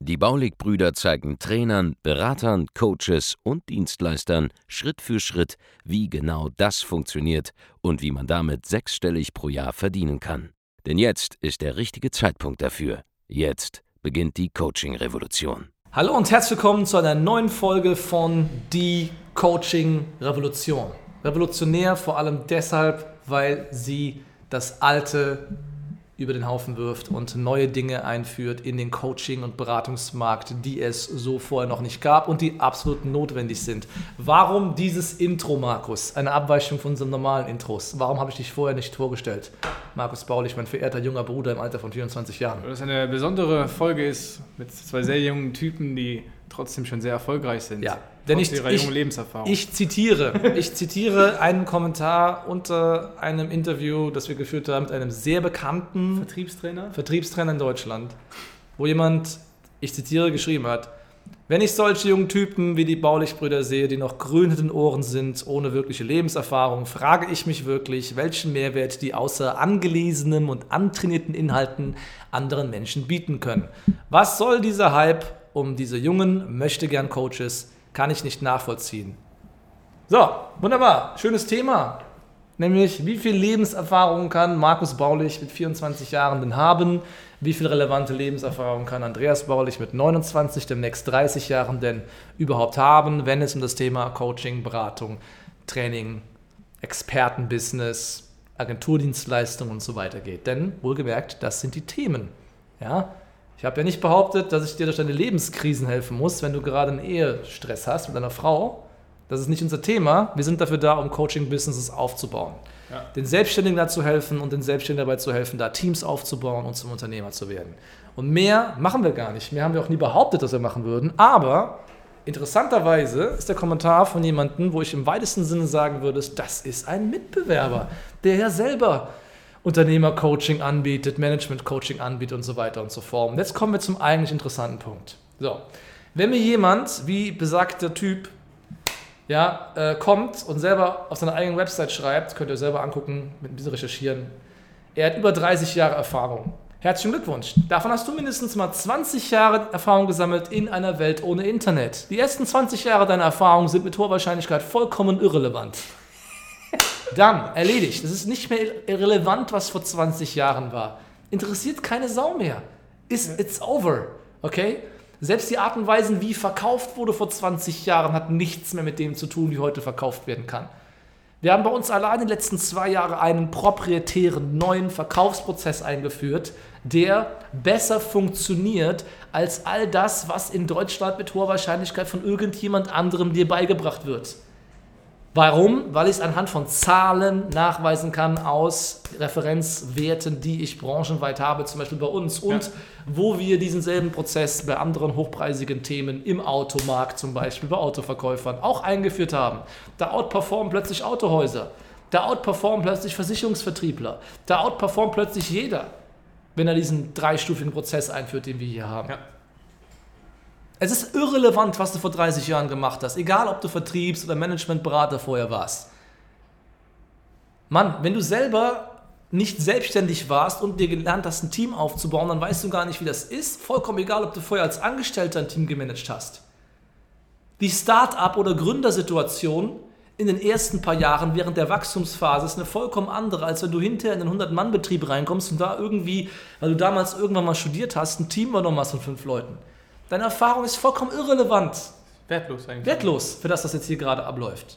Die Baulig-Brüder zeigen Trainern, Beratern, Coaches und Dienstleistern Schritt für Schritt, wie genau das funktioniert und wie man damit sechsstellig pro Jahr verdienen kann. Denn jetzt ist der richtige Zeitpunkt dafür. Jetzt beginnt die Coaching-Revolution. Hallo und herzlich willkommen zu einer neuen Folge von Die Coaching-Revolution. Revolutionär vor allem deshalb, weil sie das Alte über den Haufen wirft und neue Dinge einführt in den Coaching- und Beratungsmarkt, die es so vorher noch nicht gab und die absolut notwendig sind. Warum dieses Intro, Markus? Eine Abweichung von unseren normalen Intros. Warum habe ich dich vorher nicht vorgestellt? Markus Baulig, mein verehrter junger Bruder im Alter von 24 Jahren. Weil das eine besondere Folge ist mit zwei sehr jungen Typen, die trotzdem schon sehr erfolgreich sind. Ja, denn ich zitiere einen Kommentar unter einem Interview, das wir geführt haben mit einem sehr bekannten Vertriebstrainer in Deutschland, wo jemand, ich zitiere, geschrieben hat: Wenn ich solche jungen Typen wie die Baulig-Brüder sehe, die noch grün in den Ohren sind, ohne wirkliche Lebenserfahrung, frage ich mich wirklich, welchen Mehrwert die außer angelesenem und antrainierten Inhalten anderen Menschen bieten können. Was soll dieser Hype um diese jungen Möchtegern-Coaches? Kann ich nicht nachvollziehen. So, wunderbar, schönes Thema. Nämlich, wie viel Lebenserfahrung kann Markus Baulig mit 24 Jahren denn haben? Wie viel relevante Lebenserfahrung kann Andreas Baulig mit 29, demnächst 30 Jahren denn überhaupt haben, wenn es um das Thema Coaching, Beratung, Training, Expertenbusiness, Agenturdienstleistung und so weiter geht? Denn, wohlgemerkt, das sind die Themen. Ja? Ich habe ja nicht behauptet, dass ich dir durch deine Lebenskrisen helfen muss, wenn du gerade einen Ehestress hast mit deiner Frau. Das ist nicht unser Thema. Wir sind dafür da, um Coaching-Businesses aufzubauen. Ja. Den Selbstständigen dazu helfen und den Selbstständigen dabei zu helfen, da Teams aufzubauen und zum Unternehmer zu werden. Und mehr machen wir gar nicht. Mehr haben wir auch nie behauptet, dass wir machen würden. Aber interessanterweise ist der Kommentar von jemandem, wo ich im weitesten Sinne sagen würde, das ist ein Mitbewerber, der ja selber Unternehmer-Coaching anbietet, Management-Coaching anbietet und so weiter und so fort. Und jetzt kommen wir zum eigentlich interessanten Punkt. So, wenn mir jemand, wie besagter Typ, kommt und selber auf seiner eigenen Website schreibt, könnt ihr euch selber angucken, mit ein bisschen recherchieren, er hat über 30 Jahre Erfahrung. Herzlichen Glückwunsch. Davon hast du mindestens mal 20 Jahre Erfahrung gesammelt in einer Welt ohne Internet. Die ersten 20 Jahre deiner Erfahrung sind mit hoher Wahrscheinlichkeit vollkommen irrelevant. Dann, erledigt. Es ist nicht mehr relevant, was vor 20 Jahren war. Interessiert keine Sau mehr. It's over. Okay? Selbst die Art und Weisen, wie verkauft wurde vor 20 Jahren, hat nichts mehr mit dem zu tun, wie heute verkauft werden kann. Wir haben bei uns allein in den letzten 2 Jahren einen proprietären neuen Verkaufsprozess eingeführt, der besser funktioniert als all das, was in Deutschland mit hoher Wahrscheinlichkeit von irgendjemand anderem dir beigebracht wird. Warum? Weil ich es anhand von Zahlen nachweisen kann aus Referenzwerten, die ich branchenweit habe, zum Beispiel bei uns. Und wo wir diesen selben Prozess bei anderen hochpreisigen Themen im Automarkt, zum Beispiel bei Autoverkäufern, auch eingeführt haben. Da outperformen plötzlich Autohäuser, da outperformen plötzlich Versicherungsvertriebler, da outperformt plötzlich jeder, wenn er diesen dreistufigen Prozess einführt, den wir hier haben. Ja. Es ist irrelevant, was du vor 30 Jahren gemacht hast, egal ob du Vertriebs- oder Managementberater vorher warst. Mann, wenn du selber nicht selbstständig warst und dir gelernt hast, ein Team aufzubauen, dann weißt du gar nicht, wie das ist. Vollkommen egal, ob du vorher als Angestellter ein Team gemanagt hast. Die Start-up- oder Gründersituation in den ersten paar Jahren während der Wachstumsphase ist eine vollkommen andere, als wenn du hinterher in den 100-Mann-Betrieb reinkommst und da irgendwie, weil du damals irgendwann mal studiert hast, ein Team übernommen hast von 5 Leuten. Deine Erfahrung ist vollkommen irrelevant. Wertlos eigentlich. Wertlos für das, was jetzt hier gerade abläuft.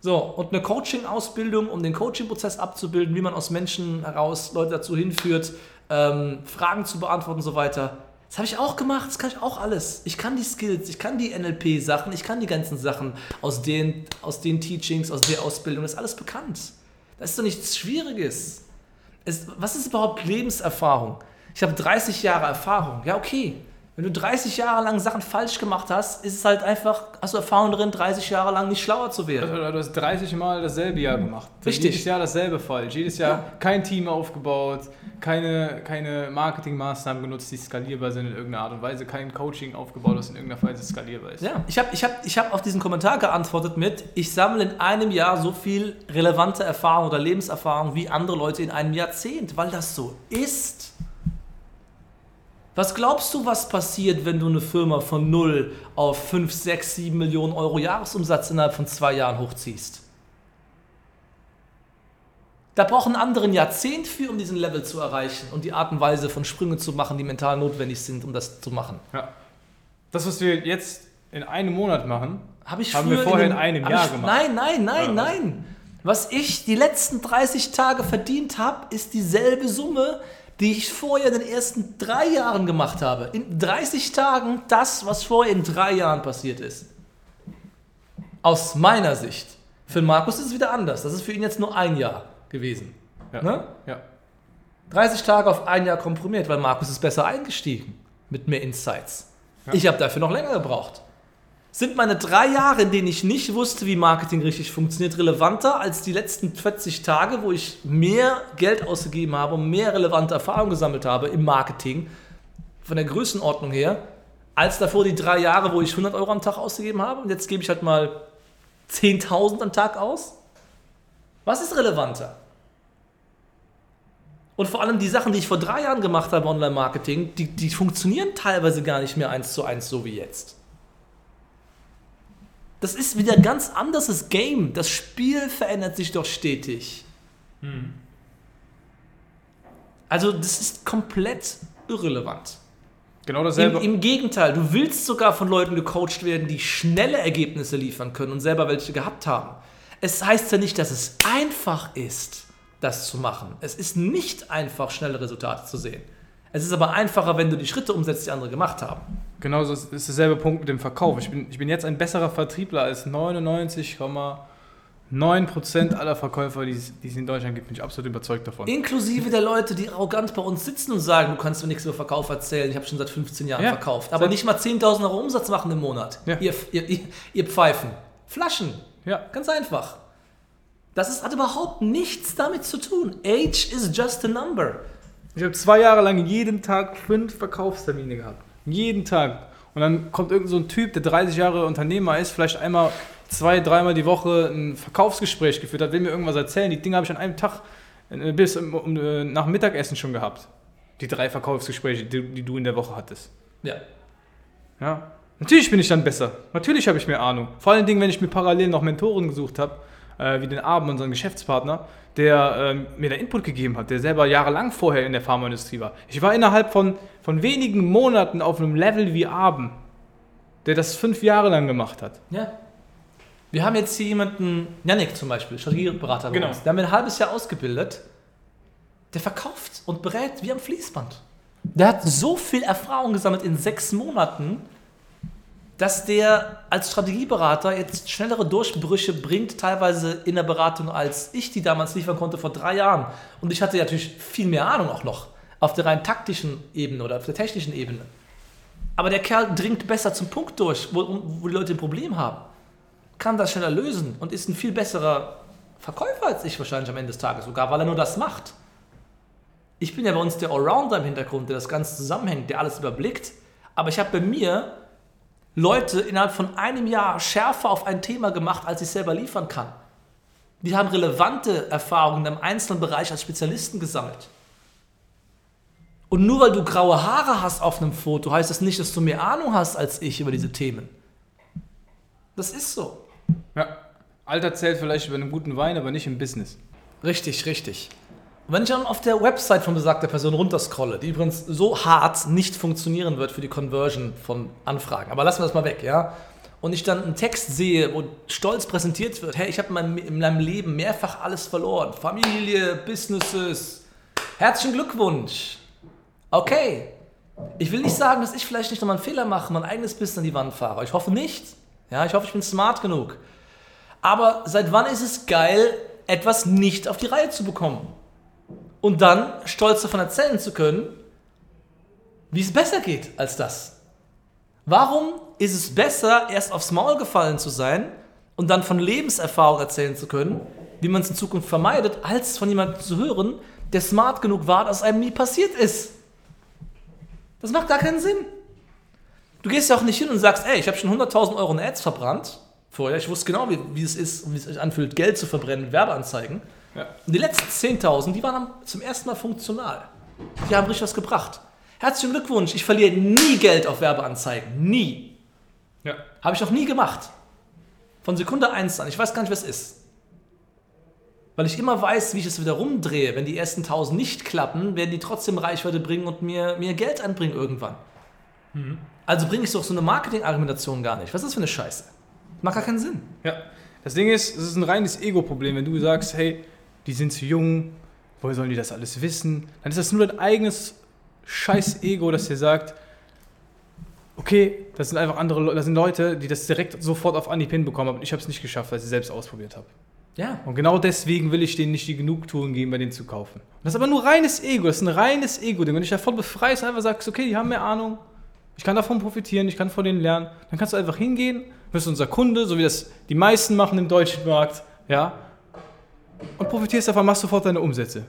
So, und eine Coaching-Ausbildung, um den Coaching-Prozess abzubilden, wie man aus Menschen heraus Leute dazu hinführt, Fragen zu beantworten und so weiter. Das habe ich auch gemacht, das kann ich auch alles. Ich kann die Skills, ich kann die NLP-Sachen, ich kann die ganzen Sachen aus den Teachings, aus der Ausbildung, das ist alles bekannt. Das ist doch nichts Schwieriges. Was ist überhaupt Lebenserfahrung? Ich habe 30 Jahre Erfahrung, ja okay. Wenn du 30 Jahre lang Sachen falsch gemacht hast, ist es halt einfach, hast du Erfahrung drin, 30 Jahre lang nicht schlauer zu werden. Also, du hast 30 Mal dasselbe Jahr gemacht. Richtig. Jedes Jahr dasselbe falsch. Jedes Jahr kein Team aufgebaut, keine Marketingmaßnahmen genutzt, die skalierbar sind in irgendeiner Art und Weise, kein Coaching aufgebaut, das in irgendeiner Weise skalierbar ist. Ja, ich hab auf diesen Kommentar geantwortet mit, ich sammle in einem Jahr so viel relevante Erfahrung oder Lebenserfahrung wie andere Leute in einem Jahrzehnt, weil das so ist. Was glaubst du, was passiert, wenn du eine Firma von 0 auf 5, 6, 7 Millionen Euro Jahresumsatz innerhalb von 2 Jahren hochziehst? Da braucht ein anderen Jahrzehnt für, um diesen Level zu erreichen und die Art und Weise von Sprüngen zu machen, die mental notwendig sind, um das zu machen. Ja. Das, was wir jetzt in einem Monat machen, haben wir vorher in einem Jahr gemacht. Nein. Was ich die letzten 30 Tage verdient habe, ist dieselbe Summe, die ich vorher in den ersten 3 Jahren gemacht habe. In 30 Tagen das, was vorher in 3 Jahren passiert ist. Aus meiner Sicht. Für Markus ist es wieder anders. Das ist für ihn jetzt nur 1 Jahr gewesen. Ja. Ne? Ja. 30 Tage auf 1 Jahr komprimiert, weil Markus ist besser eingestiegen mit mehr Insights. Ja. Ich habe dafür noch länger gebraucht. Sind meine 3 Jahre, in denen ich nicht wusste, wie Marketing richtig funktioniert, relevanter als die letzten 40 Tage, wo ich mehr Geld ausgegeben habe und mehr relevante Erfahrungen gesammelt habe im Marketing, von der Größenordnung her, als davor die 3 Jahre, wo ich 100 Euro am Tag ausgegeben habe und jetzt gebe ich halt mal 10.000 am Tag aus? Was ist relevanter? Und vor allem die Sachen, die ich vor 3 Jahren gemacht habe, Online-Marketing, die funktionieren teilweise gar nicht mehr 1:1 so wie jetzt. Das ist wieder ein ganz anderes Game. Das Spiel verändert sich doch stetig. Also das ist komplett irrelevant. Genau dasselbe. Im Gegenteil, du willst sogar von Leuten gecoacht werden, die schnelle Ergebnisse liefern können und selber welche gehabt haben. Es heißt ja nicht, dass es einfach ist, das zu machen. Es ist nicht einfach, schnelle Resultate zu sehen. Es ist aber einfacher, wenn du die Schritte umsetzt, die andere gemacht haben. Genauso ist derselbe Punkt mit dem Verkauf. Ich bin jetzt ein besserer Vertriebler als 99,9% aller Verkäufer, die es in Deutschland gibt. Bin ich absolut überzeugt davon. Inklusive der Leute, die arrogant bei uns sitzen und sagen, du kannst mir nichts über Verkauf erzählen, ich habe schon seit 15 Jahren verkauft. Aber nicht mal 10.000 Euro Umsatz machen im Monat. Ja. Ihr Pfeifen. Flaschen. Ja. Ganz einfach. Das hat überhaupt nichts damit zu tun. Age is just a number. Ich habe 2 Jahre lang jeden Tag 5 Verkaufstermine gehabt. Jeden Tag. Und dann kommt irgend so ein Typ, der 30 Jahre Unternehmer ist, vielleicht einmal, 2-3 Mal die Woche ein Verkaufsgespräch geführt hat, will mir irgendwas erzählen. Die Dinge habe ich an einem Tag bis nach dem Mittagessen schon gehabt. Die 3 Verkaufsgespräche, die du in der Woche hattest. Ja. Natürlich bin ich dann besser. Natürlich habe ich mehr Ahnung. Vor allen Dingen, wenn ich mir parallel noch Mentoren gesucht habe, wie den Arben, unseren Geschäftspartner, der mir da Input gegeben hat, der selber jahrelang vorher in der Pharmaindustrie war. Ich war innerhalb von wenigen Monaten auf einem Level wie Arben, der das 5 Jahre lang gemacht hat. Ja. Wir haben jetzt hier jemanden, Jannik zum Beispiel, Strategieberater. Genau. Der haben wir ein halbes Jahr ausgebildet, der verkauft und berät wie am Fließband. Der hat so viel Erfahrung gesammelt in 6 Monaten, dass der als Strategieberater jetzt schnellere Durchbrüche bringt, teilweise in der Beratung, als ich die damals liefern konnte vor 3 Jahren. Und ich hatte ja natürlich viel mehr Ahnung auch noch, auf der rein taktischen Ebene oder auf der technischen Ebene. Aber der Kerl dringt besser zum Punkt durch, wo die Leute ein Problem haben, kann das schneller lösen und ist ein viel besserer Verkäufer als ich wahrscheinlich am Ende des Tages sogar, weil er nur das macht. Ich bin ja bei uns der Allrounder im Hintergrund, der das Ganze zusammenhängt, der alles überblickt. Aber ich habe bei mir Leute innerhalb von einem Jahr schärfer auf ein Thema gemacht, als ich selber liefern kann. Die haben relevante Erfahrungen in einem einzelnen Bereich als Spezialisten gesammelt. Und nur weil du graue Haare hast auf einem Foto, heißt das nicht, dass du mehr Ahnung hast als ich über diese Themen. Das ist so. Ja, Alter zählt vielleicht über einen guten Wein, aber nicht im Business. Richtig. Und wenn ich dann auf der Website von besagter Person runterscrolle, die übrigens so hart nicht funktionieren wird für die Conversion von Anfragen, aber lassen wir das mal weg, ja? Und ich dann einen Text sehe, wo stolz präsentiert wird, hey, ich habe in meinem Leben mehrfach alles verloren. Familie, Businesses, herzlichen Glückwunsch. Okay, ich will nicht sagen, dass ich vielleicht nicht nochmal einen Fehler mache, mein eigenes Business an die Wand fahre. Ich hoffe nicht. Ja, ich hoffe, ich bin smart genug. Aber seit wann ist es geil, etwas nicht auf die Reihe zu bekommen? Und dann stolz davon erzählen zu können, wie es besser geht als das. Warum ist es besser, erst aufs Maul gefallen zu sein und dann von Lebenserfahrung erzählen zu können, wie man es in Zukunft vermeidet, als von jemandem zu hören, der smart genug war, dass einem nie passiert ist? Das macht gar keinen Sinn. Du gehst ja auch nicht hin und sagst, ey, ich habe schon 100.000 Euro in Ads verbrannt vorher, ich wusste genau, wie es ist und wie es euch anfühlt, Geld zu verbrennen, Werbeanzeigen. Ja. Und die letzten 10.000, die waren zum ersten Mal funktional. Die haben richtig was gebracht. Herzlichen Glückwunsch, ich verliere nie Geld auf Werbeanzeigen. Nie. Ja. Habe ich noch nie gemacht. Von Sekunde 1 an. Ich weiß gar nicht, was es ist. Weil ich immer weiß, wie ich es wieder rumdrehe. Wenn die ersten 1.000 nicht klappen, werden die trotzdem Reichweite bringen und mir Geld einbringen irgendwann. Mhm. Also bringe ich doch so eine Marketing-Argumentation gar nicht. Was ist das für eine Scheiße? Macht gar keinen Sinn. Ja. Das Ding ist, es ist ein reines Ego-Problem. Wenn du sagst, hey, die sind zu jung, woher sollen die das alles wissen? Dann ist das nur dein eigenes scheiß Ego, das dir sagt, okay, das sind einfach andere Leute, das sind Leute, die das direkt sofort auf Anhieb hinbekommen haben und ich habe es nicht geschafft, weil ich es selbst ausprobiert habe. Ja. Und genau deswegen will ich denen nicht die Genugtuung geben, bei denen zu kaufen. Und das ist aber nur reines Ego, das ist ein reines Ego-Ding. Wenn du dich davon befreist, einfach sagst, okay, die haben mehr Ahnung, ich kann davon profitieren, ich kann von denen lernen, dann kannst du einfach hingehen, wirst unser Kunde, so wie das die meisten machen im deutschen Markt, ja, und profitierst davon, machst sofort deine Umsätze.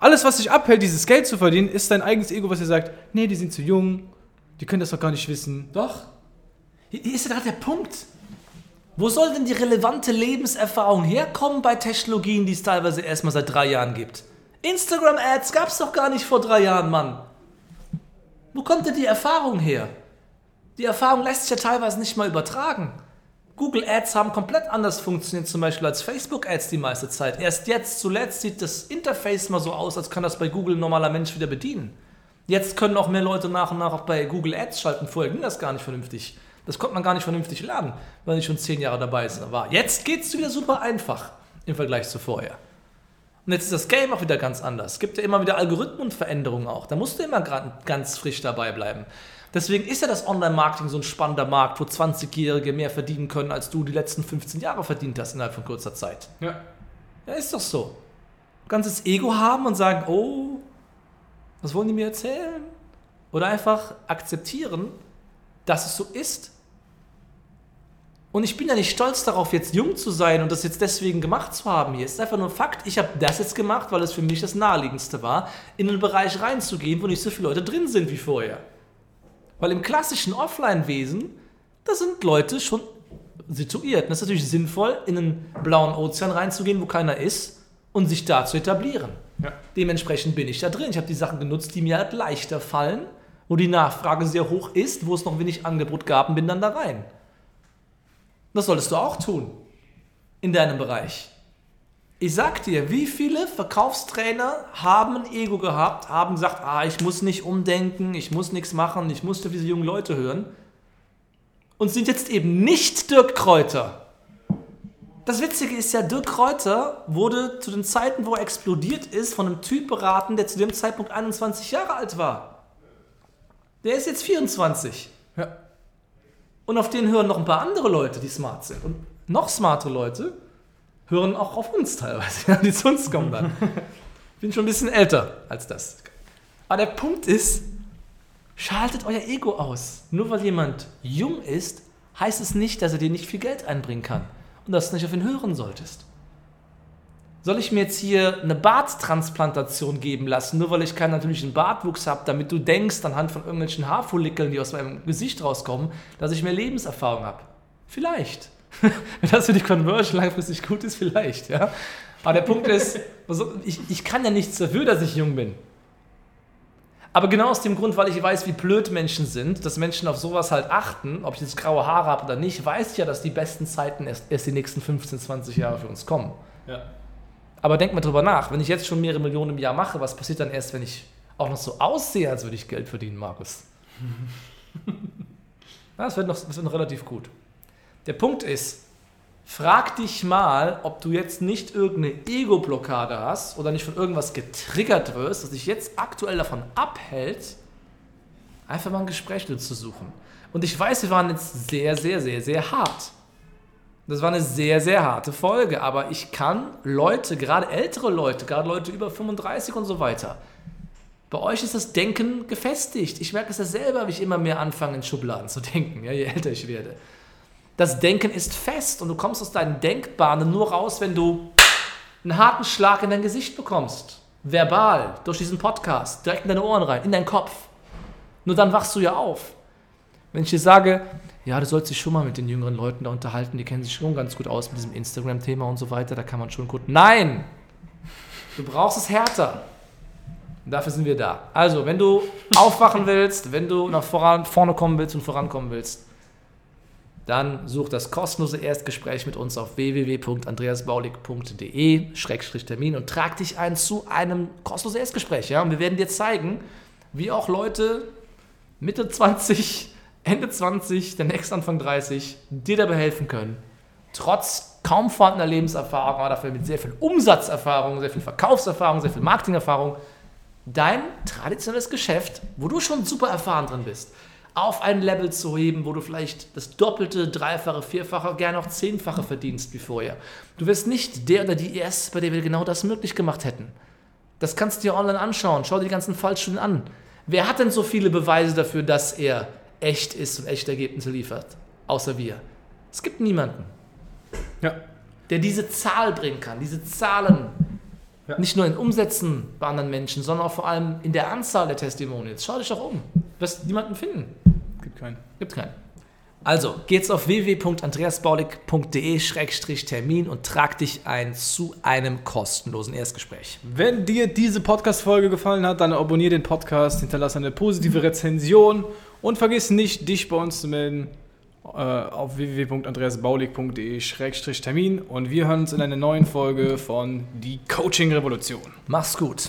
Alles, was dich abhält, dieses Geld zu verdienen, ist dein eigenes Ego, was dir sagt, nee, die sind zu jung, die können das doch gar nicht wissen. Doch. Hier ist ja gerade der Punkt. Wo soll denn die relevante Lebenserfahrung herkommen bei Technologien, die es teilweise erstmal seit 3 Jahren gibt? Instagram-Ads gab es doch gar nicht vor 3 Jahren, Mann. Wo kommt denn die Erfahrung her? Die Erfahrung lässt sich ja teilweise nicht mal übertragen. Google Ads haben komplett anders funktioniert, zum Beispiel als Facebook Ads die meiste Zeit. Erst jetzt, zuletzt sieht das Interface mal so aus, als kann das bei Google ein normaler Mensch wieder bedienen. Jetzt können auch mehr Leute nach und nach auch bei Google Ads schalten. Vorher ging das gar nicht vernünftig. Das konnte man gar nicht vernünftig lernen, weil ich schon 10 Jahre dabei war. Jetzt geht es wieder super einfach im Vergleich zu vorher. Und jetzt ist das Game auch wieder ganz anders. Es gibt ja immer wieder Algorithmenveränderungen auch. Da musst du immer ganz frisch dabei bleiben. Deswegen ist ja das Online-Marketing so ein spannender Markt, wo 20-Jährige mehr verdienen können, als du die letzten 15 Jahre verdient hast innerhalb von kurzer Zeit. Ja. Ja, ist doch so. Du kannst das Ego haben und sagen, oh, was wollen die mir erzählen? Oder einfach akzeptieren, dass es so ist. Und ich bin ja nicht stolz darauf, jetzt jung zu sein und das jetzt deswegen gemacht zu haben hier. Es ist einfach nur ein Fakt, ich habe das jetzt gemacht, weil es für mich das Naheliegendste war, in einen Bereich reinzugehen, wo nicht so viele Leute drin sind wie vorher. Weil im klassischen Offline-Wesen, da sind Leute schon situiert. Und es ist natürlich sinnvoll, in einen blauen Ozean reinzugehen, wo keiner ist und sich da zu etablieren. Ja. Dementsprechend bin ich da drin. Ich habe die Sachen genutzt, die mir halt leichter fallen, wo die Nachfrage sehr hoch ist, wo es noch wenig Angebot gab und bin dann da rein. Das solltest du auch tun in deinem Bereich. Ich sag dir, wie viele Verkaufstrainer haben ein Ego gehabt, haben gesagt, ich muss nicht umdenken, ich muss nichts machen, ich muss auf diese jungen Leute hören und sind jetzt eben nicht Dirk Kreuter. Das Witzige ist ja, Dirk Kreuter wurde zu den Zeiten, wo er explodiert ist, von einem Typ beraten, der zu dem Zeitpunkt 21 Jahre alt war. Der ist jetzt 24. Ja. Und auf den hören noch ein paar andere Leute, die smart sind und noch smartere Leute hören auch auf uns teilweise, ja, die zu uns kommen dann. Ich bin schon ein bisschen älter als das. Aber der Punkt ist, schaltet euer Ego aus. Nur weil jemand jung ist, heißt es nicht, dass er dir nicht viel Geld einbringen kann und dass du nicht auf ihn hören solltest. Soll ich mir jetzt hier eine Barttransplantation geben lassen, nur weil ich keinen natürlichen Bartwuchs habe, damit du denkst, anhand von irgendwelchen Haarfollikeln, die aus meinem Gesicht rauskommen, dass ich mehr Lebenserfahrung habe? Vielleicht. Wenn das für die Conversion langfristig gut ist, vielleicht, ja. Aber der Punkt ist, ich kann ja nichts dafür, dass ich jung bin. Aber genau aus dem Grund, weil ich weiß, wie blöd Menschen sind, dass Menschen auf sowas halt achten, ob ich jetzt graue Haare habe oder nicht, weiß ich ja, dass die besten Zeiten erst die nächsten 15, 20 Jahre für uns kommen. Ja. Aber denk mal drüber nach, wenn ich jetzt schon mehrere Millionen im Jahr mache, was passiert dann erst, wenn ich auch noch so aussehe, als würde ich Geld verdienen, Markus? Das wird noch relativ gut. Der Punkt ist, frag dich mal, ob du jetzt nicht irgendeine Ego-Blockade hast oder nicht von irgendwas getriggert wirst, das dich jetzt aktuell davon abhält, einfach mal ein Gespräch zu suchen. Und ich weiß, wir waren jetzt sehr, sehr, sehr, sehr hart. Das war eine sehr, sehr harte Folge, aber ich kann Leute, gerade ältere Leute, gerade Leute über 35 und so weiter, Bei euch ist das Denken gefestigt. Ich merke es ja selber, wie ich immer mehr anfange, in Schubladen zu denken, ja, je älter ich werde. Das Denken ist fest und du kommst aus deinen Denkbahnen nur raus, wenn du einen harten Schlag in dein Gesicht bekommst. Verbal, durch diesen Podcast, direkt in deine Ohren rein, in deinen Kopf. Nur dann wachst du ja auf. Wenn ich dir sage, ja, du sollst dich schon mal mit den jüngeren Leuten da unterhalten, die kennen sich schon ganz gut aus mit diesem Instagram-Thema und so weiter, da kann man schon gut... Nein! Du brauchst es härter. Und dafür sind wir da. Also, wenn du aufwachen willst, wenn du nach vorne kommen willst und vorankommen willst, dann such das kostenlose Erstgespräch mit uns auf www.andreasbaulig.de/termin und trag dich ein zu einem kostenlosen Erstgespräch. Ja? Und wir werden dir zeigen, wie auch Leute Mitte 20, Ende 20, der nächste Anfang 30, dir dabei helfen können, trotz kaum vorhandener Lebenserfahrung, aber dafür mit sehr viel Umsatzerfahrung, sehr viel Verkaufserfahrung, sehr viel Marketingerfahrung, dein traditionelles Geschäft, wo du schon super erfahren drin bist, auf ein Level zu heben, wo du vielleicht das Doppelte, Dreifache, Vierfache, gerne auch Zehnfache verdienst wie vorher. Du wirst nicht der oder die Erste, bei der wir genau das möglich gemacht hätten. Das kannst du dir online anschauen. Schau dir die ganzen Fallstudien an. Wer hat denn so viele Beweise dafür, dass er echt ist und echte Ergebnisse liefert? Außer wir. Es gibt niemanden, der diese Zahl bringen kann, diese Zahlen. Ja. Nicht nur in Umsätzen bei anderen Menschen, sondern auch vor allem in der Anzahl der Testimonials. Schau dich doch um. Du wirst niemanden finden. Gibt keinen. Gibt keinen. Also, geht's auf www.andreasbaulig.de/termin und trag dich ein zu einem kostenlosen Erstgespräch. Wenn dir diese Podcast-Folge gefallen hat, dann abonniere den Podcast, hinterlasse eine positive Rezension und vergiss nicht, dich bei uns zu melden auf www.andreasbaulig.de/termin und wir hören uns in einer neuen Folge von Die Coaching-Revolution. Mach's gut.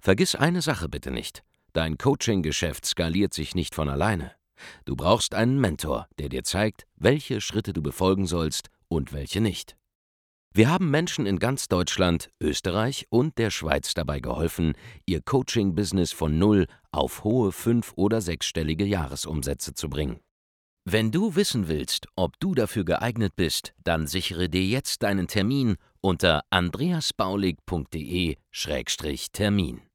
Vergiss eine Sache bitte nicht: Dein Coaching-Geschäft skaliert sich nicht von alleine. Du brauchst einen Mentor, der dir zeigt, welche Schritte du befolgen sollst und welche nicht. Wir haben Menschen in ganz Deutschland, Österreich und der Schweiz dabei geholfen, ihr Coaching-Business von 0 auf hohe 5- oder 6-stellige Jahresumsätze zu bringen. Wenn du wissen willst, ob du dafür geeignet bist, dann sichere dir jetzt deinen Termin unter andreasbaulig.de/termin.